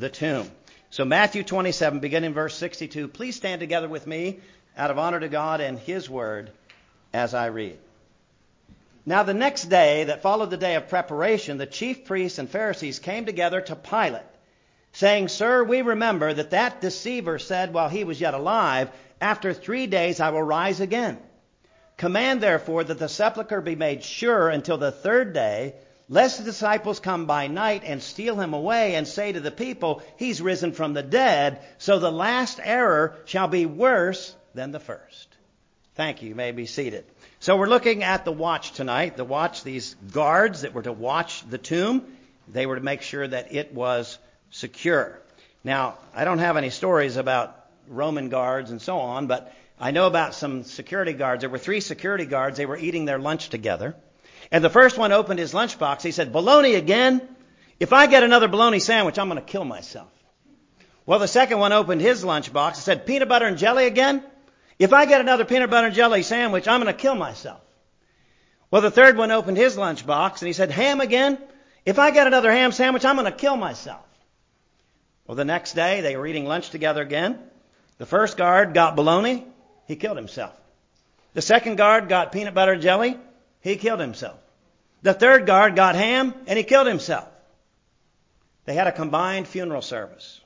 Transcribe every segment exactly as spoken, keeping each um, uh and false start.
the tomb. So Matthew twenty-seven, beginning verse sixty-two. Please stand together with me out of honor to God and his word as I read. Now the next day that followed the day of preparation, the chief priests and Pharisees came together to Pilate, saying, "Sir, we remember that that deceiver said while he was yet alive, 'After three days I will rise again.' Command therefore that the sepulchre be made sure until the third day, lest the disciples come by night and steal him away and say to the people, 'He's risen from the dead,' so the last error shall be worse than the first." Thank you. You may be seated. So we're looking at the watch tonight. The watch, these guards that were to watch the tomb, they were to make sure that it was secure. Now, I don't have any stories about Roman guards and so on, but I know about some security guards. There were three security guards. They were eating their lunch together. And the first one opened his lunchbox. He said, "Bologna again? If I get another bologna sandwich, I'm going to kill myself." Well, the second one opened his lunchbox and said, "Peanut butter and jelly again? If I get another peanut butter and jelly sandwich, I'm going to kill myself." Well, the third one opened his lunchbox and he said, "Ham again? If I get another ham sandwich, I'm going to kill myself." Well, the next day they were eating lunch together again. The first guard got bologna. He killed himself. The second guard got peanut butter and jelly. He killed himself. The third guard got ham and he killed himself. They had a combined funeral service.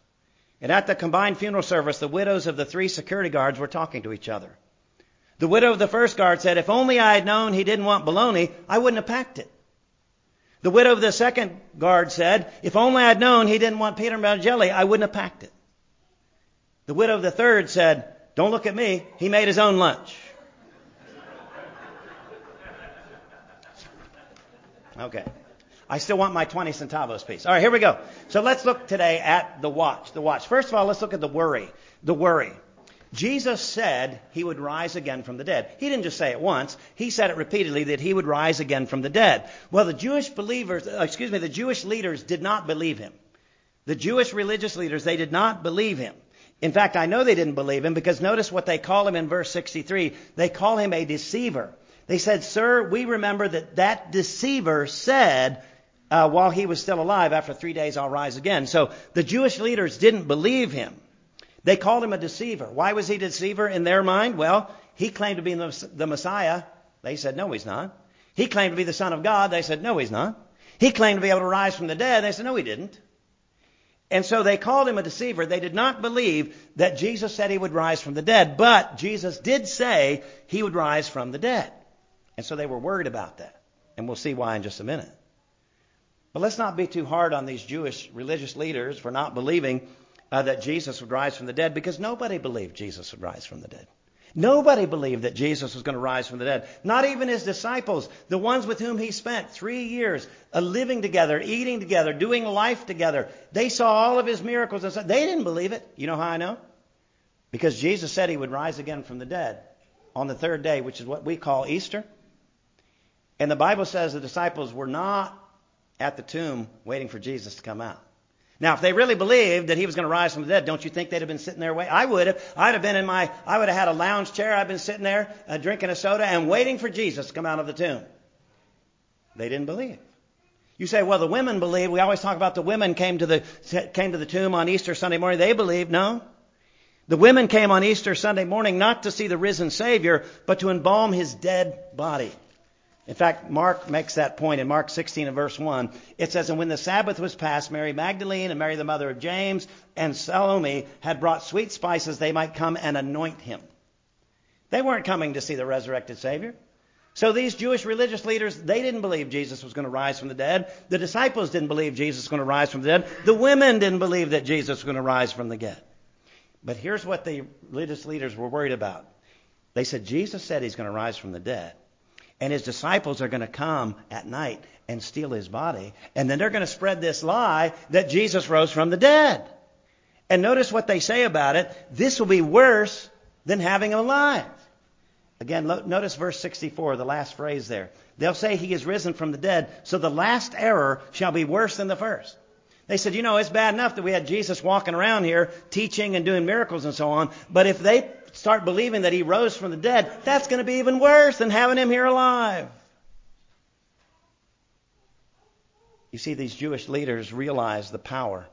And at the combined funeral service, the widows of the three security guards were talking to each other. The widow of the first guard said, "If only I had known he didn't want bologna, I wouldn't have packed it." The widow of the second guard said, "If only I had known he didn't want peanut butter and jelly, I wouldn't have packed it." The widow of the third said, "Don't look at me. He made his own lunch." Okay. I still want my twenty centavos piece. All right, here we go. So let's look today at the watch. The watch. First of all, let's look at the worry. The worry. Jesus said he would rise again from the dead. He didn't just say it once. He said it repeatedly, that he would rise again from the dead. Well, the Jewish believers, excuse me, the Jewish leaders did not believe him. The Jewish religious leaders, they did not believe him. In fact, I know they didn't believe him because notice what they call him in verse sixty-three. They call him a deceiver. They said, "Sir, we remember that that deceiver said uh, while he was still alive, 'After three days I'll rise again.'" So the Jewish leaders didn't believe him. They called him a deceiver. Why was he a deceiver in their mind? Well, he claimed to be the, the Messiah. They said, "No, he's not." He claimed to be the Son of God. They said, "No, he's not." He claimed to be able to rise from the dead. They said, "No, he didn't." And so they called him a deceiver. They did not believe that Jesus said he would rise from the dead, but Jesus did say he would rise from the dead. And so they were worried about that. And we'll see why in just a minute. But let's not be too hard on these Jewish religious leaders for not believing uh, that Jesus would rise from the dead, because nobody believed Jesus would rise from the dead. Nobody believed that Jesus was going to rise from the dead. Not even his disciples, the ones with whom he spent three years uh, living together, eating together, doing life together. They saw all of his miracles. And so they didn't believe it. You know how I know? Because Jesus said he would rise again from the dead on the third day, which is what we call Easter. And the Bible says the disciples were not at the tomb waiting for Jesus to come out. Now, if they really believed that he was going to rise from the dead, don't you think they'd have been sitting there waiting? I would have. I'd have been in my, I would have had a lounge chair. I'd been sitting there uh, drinking a soda and waiting for Jesus to come out of the tomb. They didn't believe. You say, "Well, the women believed." We always talk about the women came to the, came to the tomb on Easter Sunday morning. They believed. No. The women came on Easter Sunday morning not to see the risen Savior, but to embalm his dead body. In fact, Mark makes that point in Mark sixteen and verse one. It says, "And when the Sabbath was past, Mary Magdalene and Mary the mother of James and Salome had brought sweet spices they might come and anoint him." They weren't coming to see the resurrected Savior. So these Jewish religious leaders, they didn't believe Jesus was going to rise from the dead. The disciples didn't believe Jesus was going to rise from the dead. The women didn't believe that Jesus was going to rise from the dead. But here's what the religious leaders were worried about. They said, "Jesus said he's going to rise from the dead. And his disciples are going to come at night and steal his body. And then they're going to spread this lie that Jesus rose from the dead." And notice what they say about it. "This will be worse than having him alive." Again, lo- notice verse sixty-four, the last phrase there. They'll say he is risen from the dead, so the last error shall be worse than the first. They said, "You know, it's bad enough that we had Jesus walking around here teaching and doing miracles and so on. But if they start believing that he rose from the dead, that's going to be even worse than having him here alive." You see, these Jewish leaders realized the power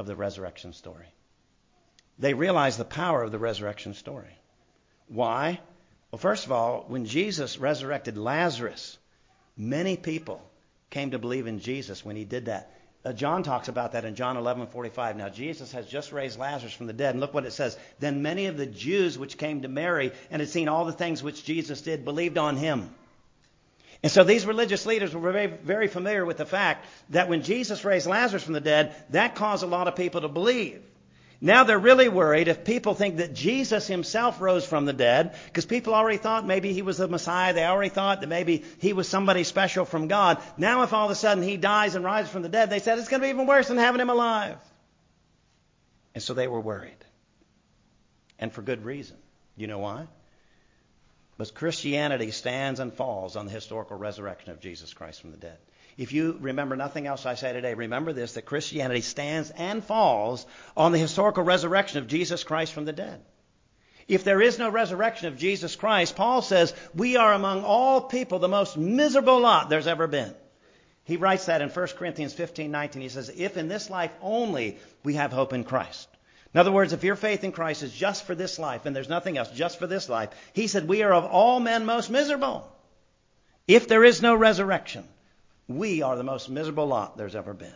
of the resurrection story. They realize the power of the resurrection story. Why? Well, first of all, when Jesus resurrected Lazarus, many people came to believe in Jesus when he did that. Uh, John talks about that in John eleven forty-five. Now, Jesus has just raised Lazarus from the dead. And look what it says. Then many of the Jews which came to Mary and had seen all the things which Jesus did believed on him. And so these religious leaders were very, very familiar with the fact that when Jesus raised Lazarus from the dead, that caused a lot of people to believe. Now they're really worried if people think that Jesus himself rose from the dead, because people already thought maybe he was the Messiah. They already thought that maybe he was somebody special from God. Now if all of a sudden he dies and rises from the dead, they said it's going to be even worse than having him alive. And so they were worried. And for good reason. You know why? But Christianity stands and falls on the historical resurrection of Jesus Christ from the dead. If you remember nothing else I say today, remember this, that Christianity stands and falls on the historical resurrection of Jesus Christ from the dead. If there is no resurrection of Jesus Christ, Paul says, we are among all people the most miserable lot there's ever been. He writes that in First Corinthians fifteen nineteen. He says, if in this life only we have hope in Christ. In other words, if your faith in Christ is just for this life and there's nothing else, just for this life, he said, we are of all men most miserable. If there is no resurrection, we are the most miserable lot there's ever been.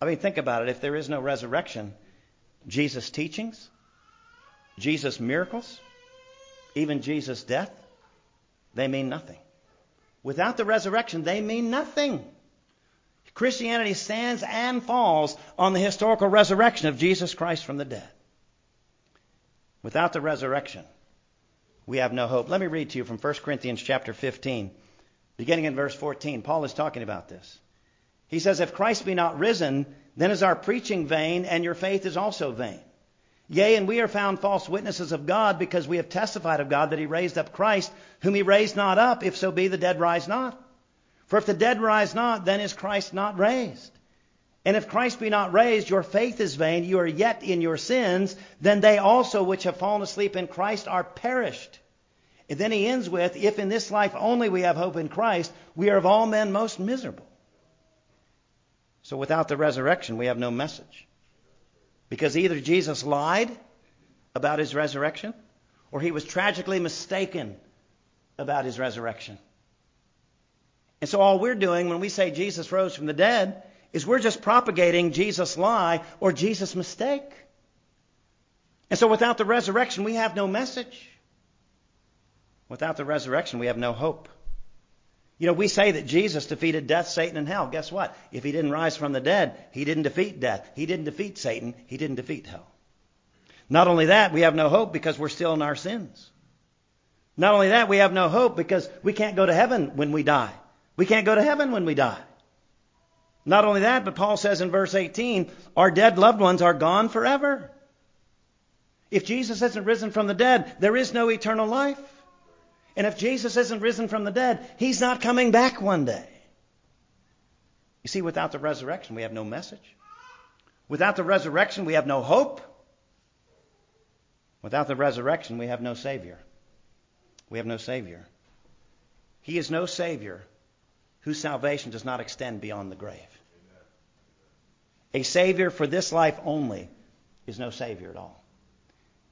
I mean, think about it. If there is no resurrection, Jesus' teachings, Jesus' miracles, even Jesus' death, they mean nothing. Without the resurrection, they mean nothing. Christianity stands and falls on the historical resurrection of Jesus Christ from the dead. Without the resurrection, we have no hope. Let me read to you from First Corinthians chapter fifteen, beginning in verse fourteen. Paul is talking about this. He says, if Christ be not risen, then is our preaching vain, and your faith is also vain. Yea, and we are found false witnesses of God, because we have testified of God that he raised up Christ, whom he raised not up, if so be the dead rise not. For if the dead rise not, then is Christ not raised. And if Christ be not raised, your faith is vain, you are yet in your sins, then they also which have fallen asleep in Christ are perished. And then he ends with, if in this life only we have hope in Christ, we are of all men most miserable. So without the resurrection, we have no message. Because either Jesus lied about his resurrection, or he was tragically mistaken about his resurrection. And so all we're doing when we say Jesus rose from the dead is we're just propagating Jesus' lie or Jesus' mistake. And so without the resurrection, we have no message. Without the resurrection, we have no hope. You know, we say that Jesus defeated death, Satan, and hell. Guess what? If he didn't rise from the dead, he didn't defeat death. He didn't defeat Satan. He didn't defeat hell. Not only that, we have no hope because we're still in our sins. Not only that, we have no hope because we can't go to heaven when we die. We can't go to heaven when we die. Not only that, but Paul says in verse eighteen, our dead loved ones are gone forever. If Jesus isn't risen from the dead, there is no eternal life. And if Jesus isn't risen from the dead, he's not coming back one day. You see, without the resurrection, we have no message. Without the resurrection, we have no hope. Without the resurrection, we have no Savior. We have no Savior. He is no Savior whose salvation does not extend beyond the grave. A Savior for this life only is no Savior at all.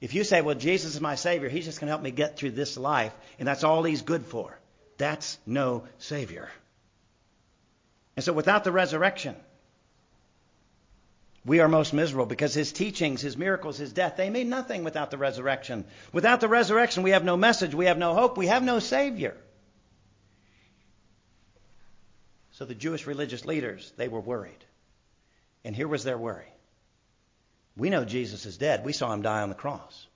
If you say, well, Jesus is my Savior, he's just going to help me get through this life, and that's all he's good for, that's no Savior. And so without the resurrection, we are most miserable because his teachings, his miracles, his death, they mean nothing without the resurrection. Without the resurrection, we have no message, we have no hope, we have no Savior. So the Jewish religious leaders, they were worried. And here was their worry. We know Jesus is dead. We saw him die on the cross.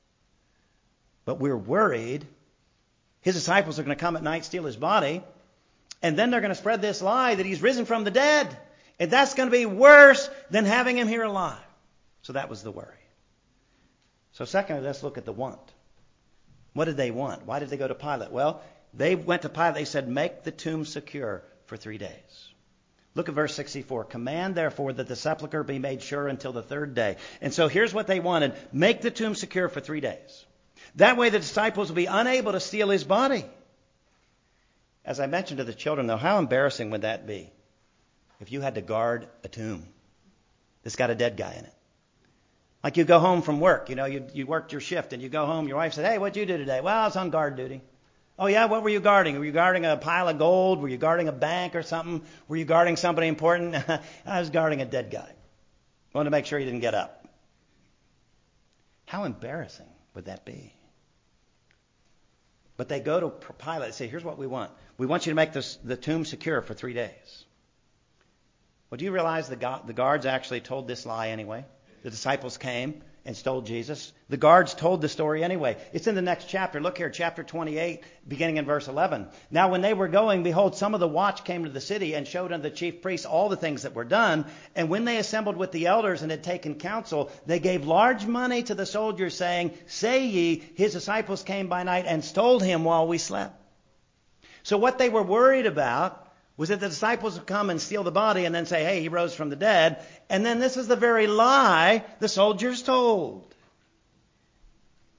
But we're worried. His disciples are going to come at night, steal his body. And then they're going to spread this lie that he's risen from the dead. And that's going to be worse than having him here alive. So that was the worry. So secondly, let's look at the want. What did they want? Why did they go to Pilate? Well, they went to Pilate. They said, make the tomb secure for three days. Look at verse sixty-four. Command, therefore, that the sepulchre be made sure until the third day. And so here's what they wanted. Make the tomb secure for three days. That way the disciples will be unable to steal his body. As I mentioned to the children, though, how embarrassing would that be if you had to guard a tomb? that's got a dead guy in it. Like you go home from work, you know, you you worked your shift and you go home, your wife said, hey, what'd you do today? Well, I was on guard duty. Oh, yeah, what were you guarding? Were you guarding a pile of gold? Were you guarding a bank or something? Were you guarding somebody important? I was guarding a dead guy. Wanted to make sure he didn't get up. How embarrassing would that be? But they go to Pilate and say, here's what we want. We want you to make this, the tomb secure for three days. Well, do you realize the, go- the guards actually told this lie anyway? The disciples came and stole Jesus. The guards told the story anyway. It's in the next chapter. Look here, chapter twenty-eight, beginning in verse eleven. Now when they were going, behold, some of the watch came to the city and showed unto the chief priests all the things that were done. And when they assembled with the elders and had taken counsel, they gave large money to the soldiers, saying, say ye, his disciples came by night and stole him while we slept. So what they were worried about was that the disciples would come and steal the body and then say, hey, he rose from the dead. And then this is the very lie the soldiers told.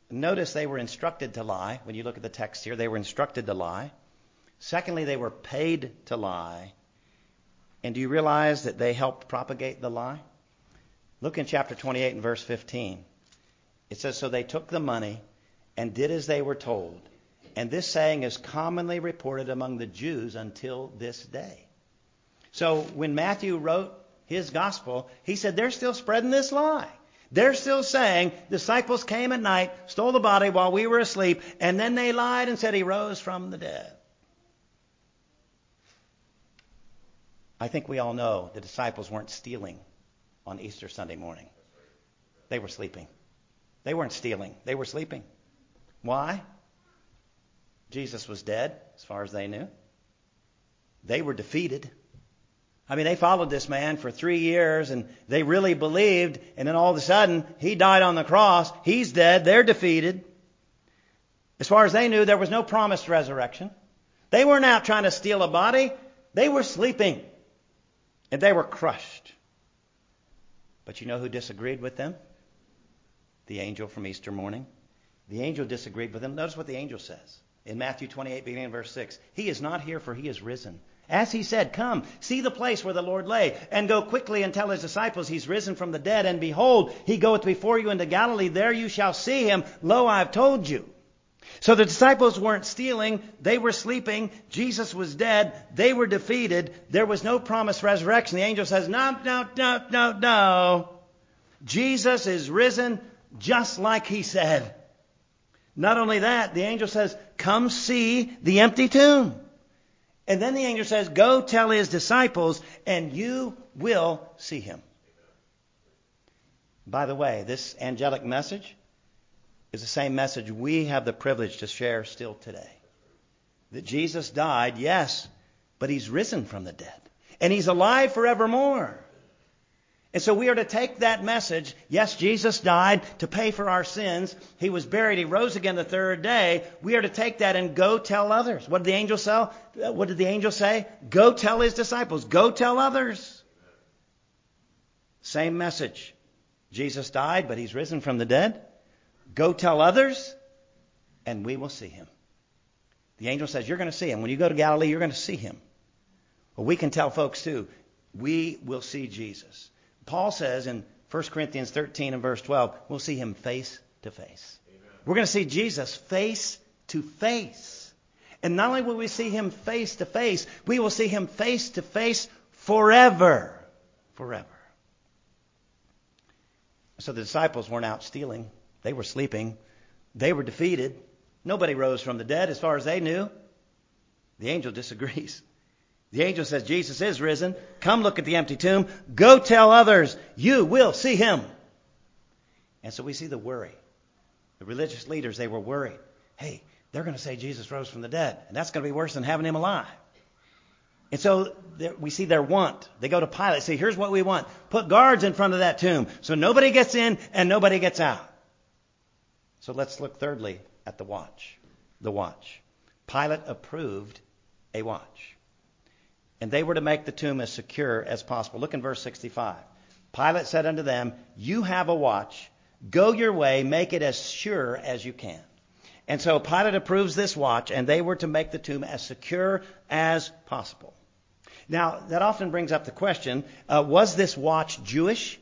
Notice they were instructed to lie. When you look at the text here, they were instructed to lie. Secondly, they were paid to lie. And do you realize that they helped propagate the lie? Look in chapter twenty-eight and verse fifteen. It says, so they took the money and did as they were told. And this saying is commonly reported among the Jews until this day. So when Matthew wrote his gospel, he said they're still spreading this lie. They're still saying disciples came at night, stole the body while we were asleep, and then they lied and said he rose from the dead. I think we all know the disciples weren't stealing on Easter Sunday morning. They were sleeping. They weren't stealing. They were sleeping. Why? Jesus was dead, as far as they knew. They were defeated. I mean, they followed this man for three years, and they really believed, and then all of a sudden, he died on the cross. He's dead. They're defeated. As far as they knew, there was no promised resurrection. They weren't out trying to steal a body. They were sleeping, and they were crushed. But you know who disagreed with them? The angel from Easter morning. The angel disagreed with them. Notice what the angel says. In Matthew twenty-eight, beginning in verse six, he is not here, for he is risen. As he said, come, see the place where the Lord lay, and go quickly and tell his disciples he's risen from the dead. And behold, he goeth before you into Galilee. There you shall see him. Lo, I have told you. So the disciples weren't stealing. They were sleeping. Jesus was dead. They were defeated. There was no promised resurrection. The angel says, no, no, no, no, no. Jesus is risen just like he said. Not only that, the angel says, come see the empty tomb. And then the angel says, go tell his disciples and you will see him. By the way, this angelic message is the same message we have the privilege to share still today. That Jesus died, yes, but he's risen from the dead. And he's alive forevermore. And so we are to take that message. Yes, Jesus died to pay for our sins. He was buried. He rose again the third day. We are to take that and go tell others. What did the angel say? What did the angel say? Go tell his disciples. Go tell others. Same message. Jesus died, but he's risen from the dead. Go tell others, and we will see him. The angel says, you're going to see him. When you go to Galilee, you're going to see him. Well, we can tell folks too. We will see Jesus. Paul says in First Corinthians thirteen and verse twelve, we'll see him face to face. Amen. We're going to see Jesus face to face. And not only will we see him face to face, we will see him face to face forever. Forever. So the disciples weren't out stealing. They were sleeping. They were defeated. Nobody rose from the dead as far as they knew. The angel disagrees. The angel says, Jesus is risen. Come look at the empty tomb. Go tell others. You will see him. And so we see the worry. The religious leaders, they were worried. Hey, they're going to say Jesus rose from the dead. And that's going to be worse than having him alive. And so there, we see their want. They go to Pilate. Say, here's what we want. Put guards in front of that tomb so nobody gets in and nobody gets out. So let's look thirdly at the watch. The watch. Pilate approved a watch. And they were to make the tomb as secure as possible. Look in verse sixty-five. Pilate said unto them, you have a watch. Go your way. Make it as sure as you can. And so Pilate approves this watch, and they were to make the tomb as secure as possible. Now, that often brings up the question, uh, was this watch Jewish?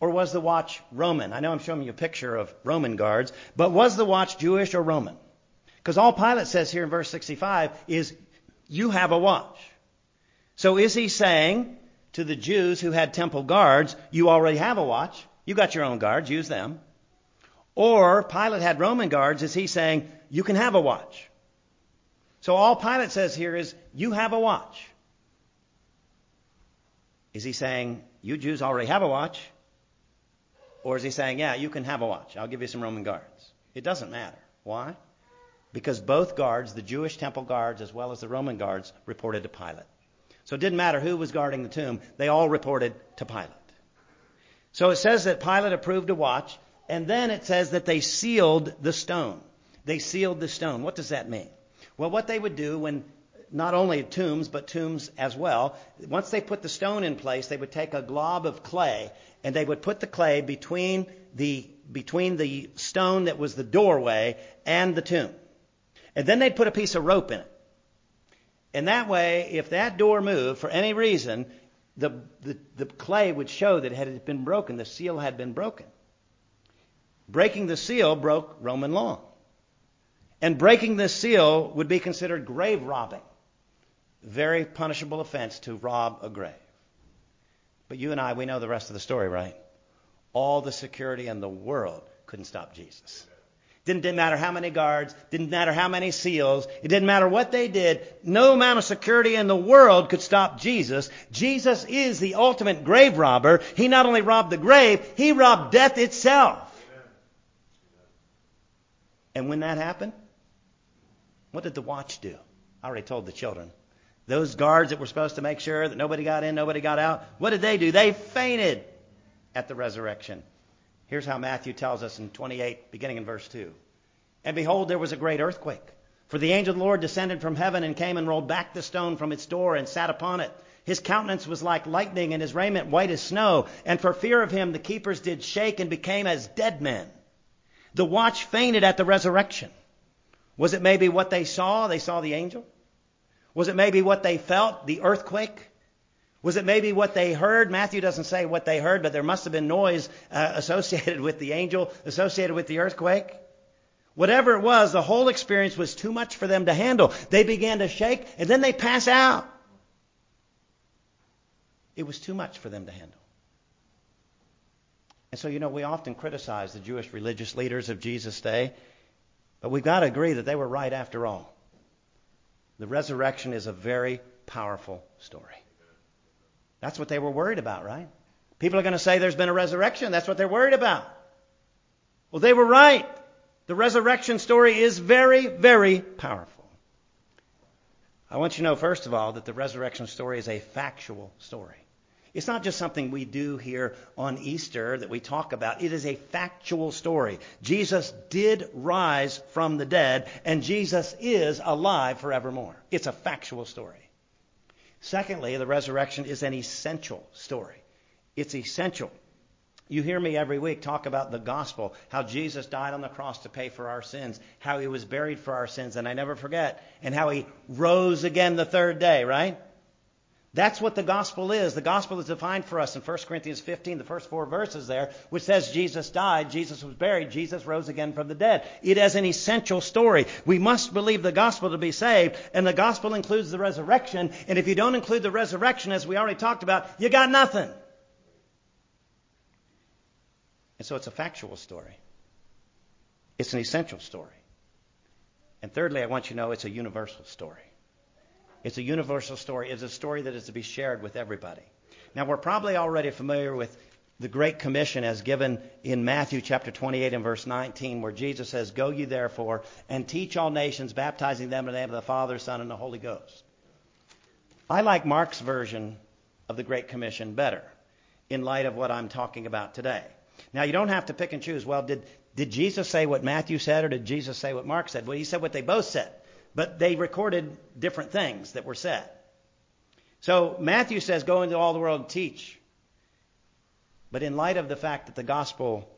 or was the watch Roman? I know I'm showing you a picture of Roman guards, but was the watch Jewish or Roman? Because all Pilate says here in verse sixty-five is, you have a watch. So is he saying to the Jews who had temple guards, you already have a watch, you got your own guards, use them? Or Pilate had Roman guards, is he saying, you can have a watch? So all Pilate says here is, you have a watch. Is he saying, you Jews already have a watch? Or is he saying, yeah, you can have a watch, I'll give you some Roman guards? It doesn't matter. Why? Because both guards, the Jewish temple guards as well as the Roman guards, reported to Pilate. So it didn't matter who was guarding the tomb. They all reported to Pilate. So it says that Pilate approved a watch, and then it says that they sealed the stone. They sealed the stone. What does that mean? Well, what they would do when not only tombs, but tombs as well, once they put the stone in place, they would take a glob of clay, and they would put the clay between the between the stone that was the doorway and the tomb. And then they'd put a piece of rope in it. And that way, if that door moved for any reason, the, the, the clay would show that it had been broken. The seal had been broken. Breaking the seal broke Roman law. And breaking this seal would be considered grave robbing. Very punishable offense to rob a grave. But you and I, we know the rest of the story, right? All the security in the world couldn't stop Jesus. Didn't, didn't matter how many guards, didn't matter how many seals, it didn't matter what they did. No amount of security in the world could stop Jesus. Jesus is the ultimate grave robber. He not only robbed the grave, he robbed death itself. And when that happened, what did the watch do? I already told the children. Those guards that were supposed to make sure that nobody got in, nobody got out, what did they do? They fainted at the resurrection. Here's how Matthew tells us in twenty-eight, beginning in verse two. And behold, there was a great earthquake. For the angel of the Lord descended from heaven and came and rolled back the stone from its door and sat upon it. His countenance was like lightning and his raiment white as snow. And for fear of him, the keepers did shake and became as dead men. The watch fainted at the resurrection. Was it maybe what they saw? They saw the angel? Was it maybe what they felt? The earthquake? Was it maybe what they heard? Matthew doesn't say what they heard, but there must have been noise uh, associated with the angel, associated with the earthquake. Whatever it was, the whole experience was too much for them to handle. They began to shake, and then they pass out. It was too much for them to handle. And so, you know, we often criticize the Jewish religious leaders of Jesus' day, but we've got to agree that they were right after all. The resurrection is a very powerful story. That's what they were worried about, right? People are going to say there's been a resurrection. That's what they're worried about. Well, they were right. The resurrection story is very, very powerful. I want you to know, first of all, that the resurrection story is a factual story. It's not just something we do here on Easter that we talk about. It is a factual story. Jesus did rise from the dead, and Jesus is alive forevermore. It's a factual story. Secondly, the resurrection is an essential story. It's essential. You hear me every week talk about the gospel, how Jesus died on the cross to pay for our sins, how he was buried for our sins, and I never forget, and how he rose again the third day, right? That's what the gospel is. The gospel is defined for us in First Corinthians fifteen, the first four verses there, which says Jesus died, Jesus was buried, Jesus rose again from the dead. It is an essential story. We must believe the gospel to be saved, and the gospel includes the resurrection. And if you don't include the resurrection, as we already talked about, you got nothing. And so it's a factual story. It's an essential story. And thirdly, I want you to know it's a universal story. It's a universal story. It's a story that is to be shared with everybody. Now, we're probably already familiar with the Great Commission as given in Matthew chapter twenty-eight and verse nineteen, where Jesus says, "Go ye therefore and teach all nations, baptizing them in the name of the Father, Son, and the Holy Ghost." I like Mark's version of the Great Commission better in light of what I'm talking about today. Now, you don't have to pick and choose. Well, did, did Jesus say what Matthew said, or did Jesus say what Mark said? Well, he said what they both said. But they recorded different things that were said. So Matthew says, go into all the world and teach. But in light of the fact that the gospel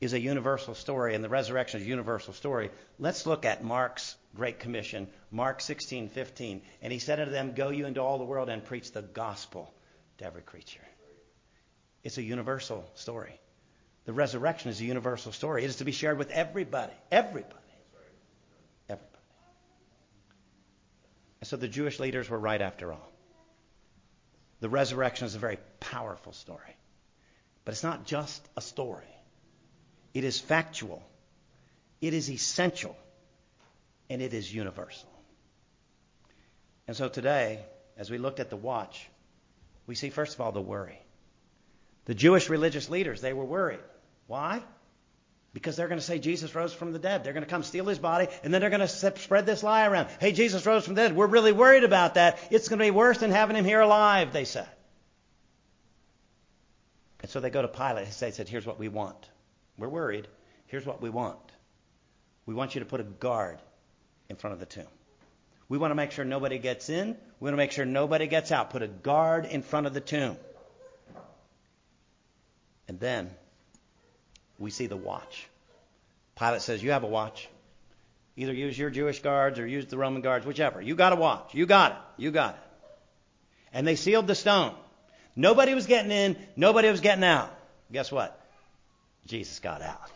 is a universal story and the resurrection is a universal story, let's look at Mark's Great Commission, Mark sixteen fifteen. And he said unto them, go you into all the world and preach the gospel to every creature. It's a universal story. The resurrection is a universal story. It is to be shared with everybody. Everybody. Everybody. And so the Jewish leaders were right after all. The resurrection is a very powerful story. But it's not just a story. It is factual. It is essential. And it is universal. And so today, as we looked at the watch, we see, first of all, the worry. The Jewish religious leaders, they were worried. Why? Because they're going to say Jesus rose from the dead. They're going to come steal his body, and then they're going to spread this lie around. Hey, Jesus rose from the dead. We're really worried about that. It's going to be worse than having him here alive, they said. And so they go to Pilate. They said, here's what we want. We're worried. Here's what we want. We want you to put a guard in front of the tomb. We want to make sure nobody gets in. We want to make sure nobody gets out. Put a guard in front of the tomb. And then we see the watch. Pilate says, you have a watch. Either use your Jewish guards or use the Roman guards, whichever. You got a watch. You got it. You got it. And they sealed the stone. Nobody was getting in. Nobody was getting out. Guess what? Jesus got out.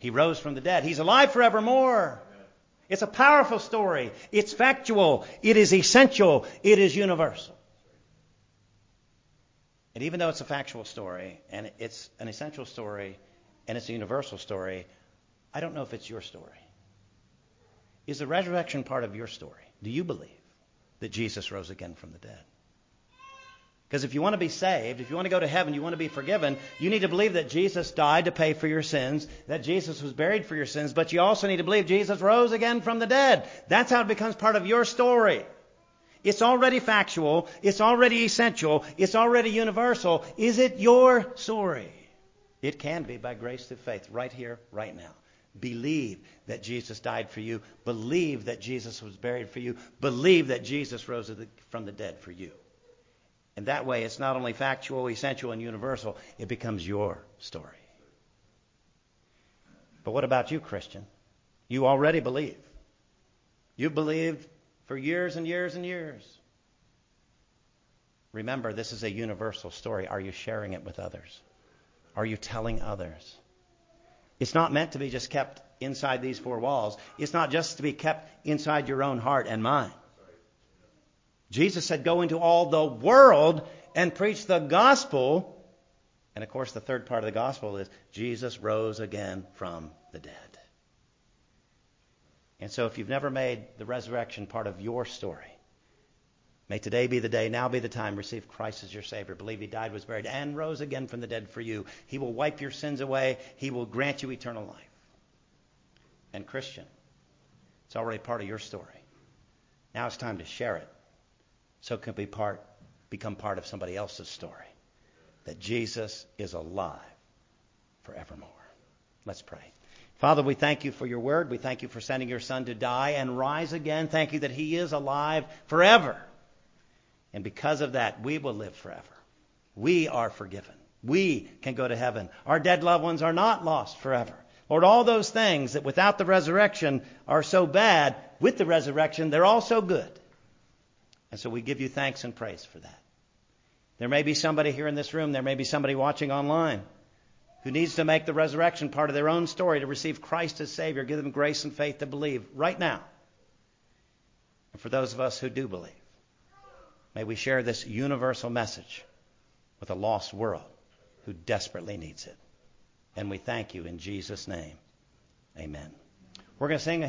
He rose from the dead. He's alive forevermore. It's a powerful story. It's factual. It is essential. It is universal. And even though it's a factual story, and it's an essential story, and it's a universal story, I don't know if it's your story. Is the resurrection part of your story? Do you believe that Jesus rose again from the dead? Because if you want to be saved, if you want to go to heaven, you want to be forgiven, you need to believe that Jesus died to pay for your sins, that Jesus was buried for your sins, but you also need to believe Jesus rose again from the dead. That's how it becomes part of your story. It's already factual. It's already essential. It's already universal. Is it your story? It can be by grace through faith, right here, right now. Believe that Jesus died for you. Believe that Jesus was buried for you. Believe that Jesus rose from the dead for you. And that way, it's not only factual, essential, and universal, it becomes your story. But what about you, Christian? You already believe. You've believed for years and years and years. Remember, this is a universal story. Are you sharing it with others? Are you telling others? It's not meant to be just kept inside these four walls. It's not just to be kept inside your own heart and mind. Jesus said, go into all the world and preach the gospel. And, of course, the third part of the gospel is Jesus rose again from the dead. And so if you've never made the resurrection part of your story, may today be the day, now be the time. Receive Christ as your Savior. Believe he died, was buried, and rose again from the dead for you. He will wipe your sins away. He will grant you eternal life. And, Christian, it's already part of your story. Now it's time to share it. So it can be part, become part of somebody else's story. That Jesus is alive forevermore. Let's pray. Father, we thank you for your word. We thank you for sending your son to die and rise again. Thank you that he is alive forever. And because of that, we will live forever. We are forgiven. We can go to heaven. Our dead loved ones are not lost forever. Lord, all those things that without the resurrection are so bad, with the resurrection, they're all so good. And so we give you thanks and praise for that. There may be somebody here in this room, there may be somebody watching online who needs to make the resurrection part of their own story to receive Christ as Savior. Give them grace and faith to believe right now. And for those of us who do believe, may we share this universal message with a lost world who desperately needs it. And we thank you in Jesus' name. Amen. We're going to sing a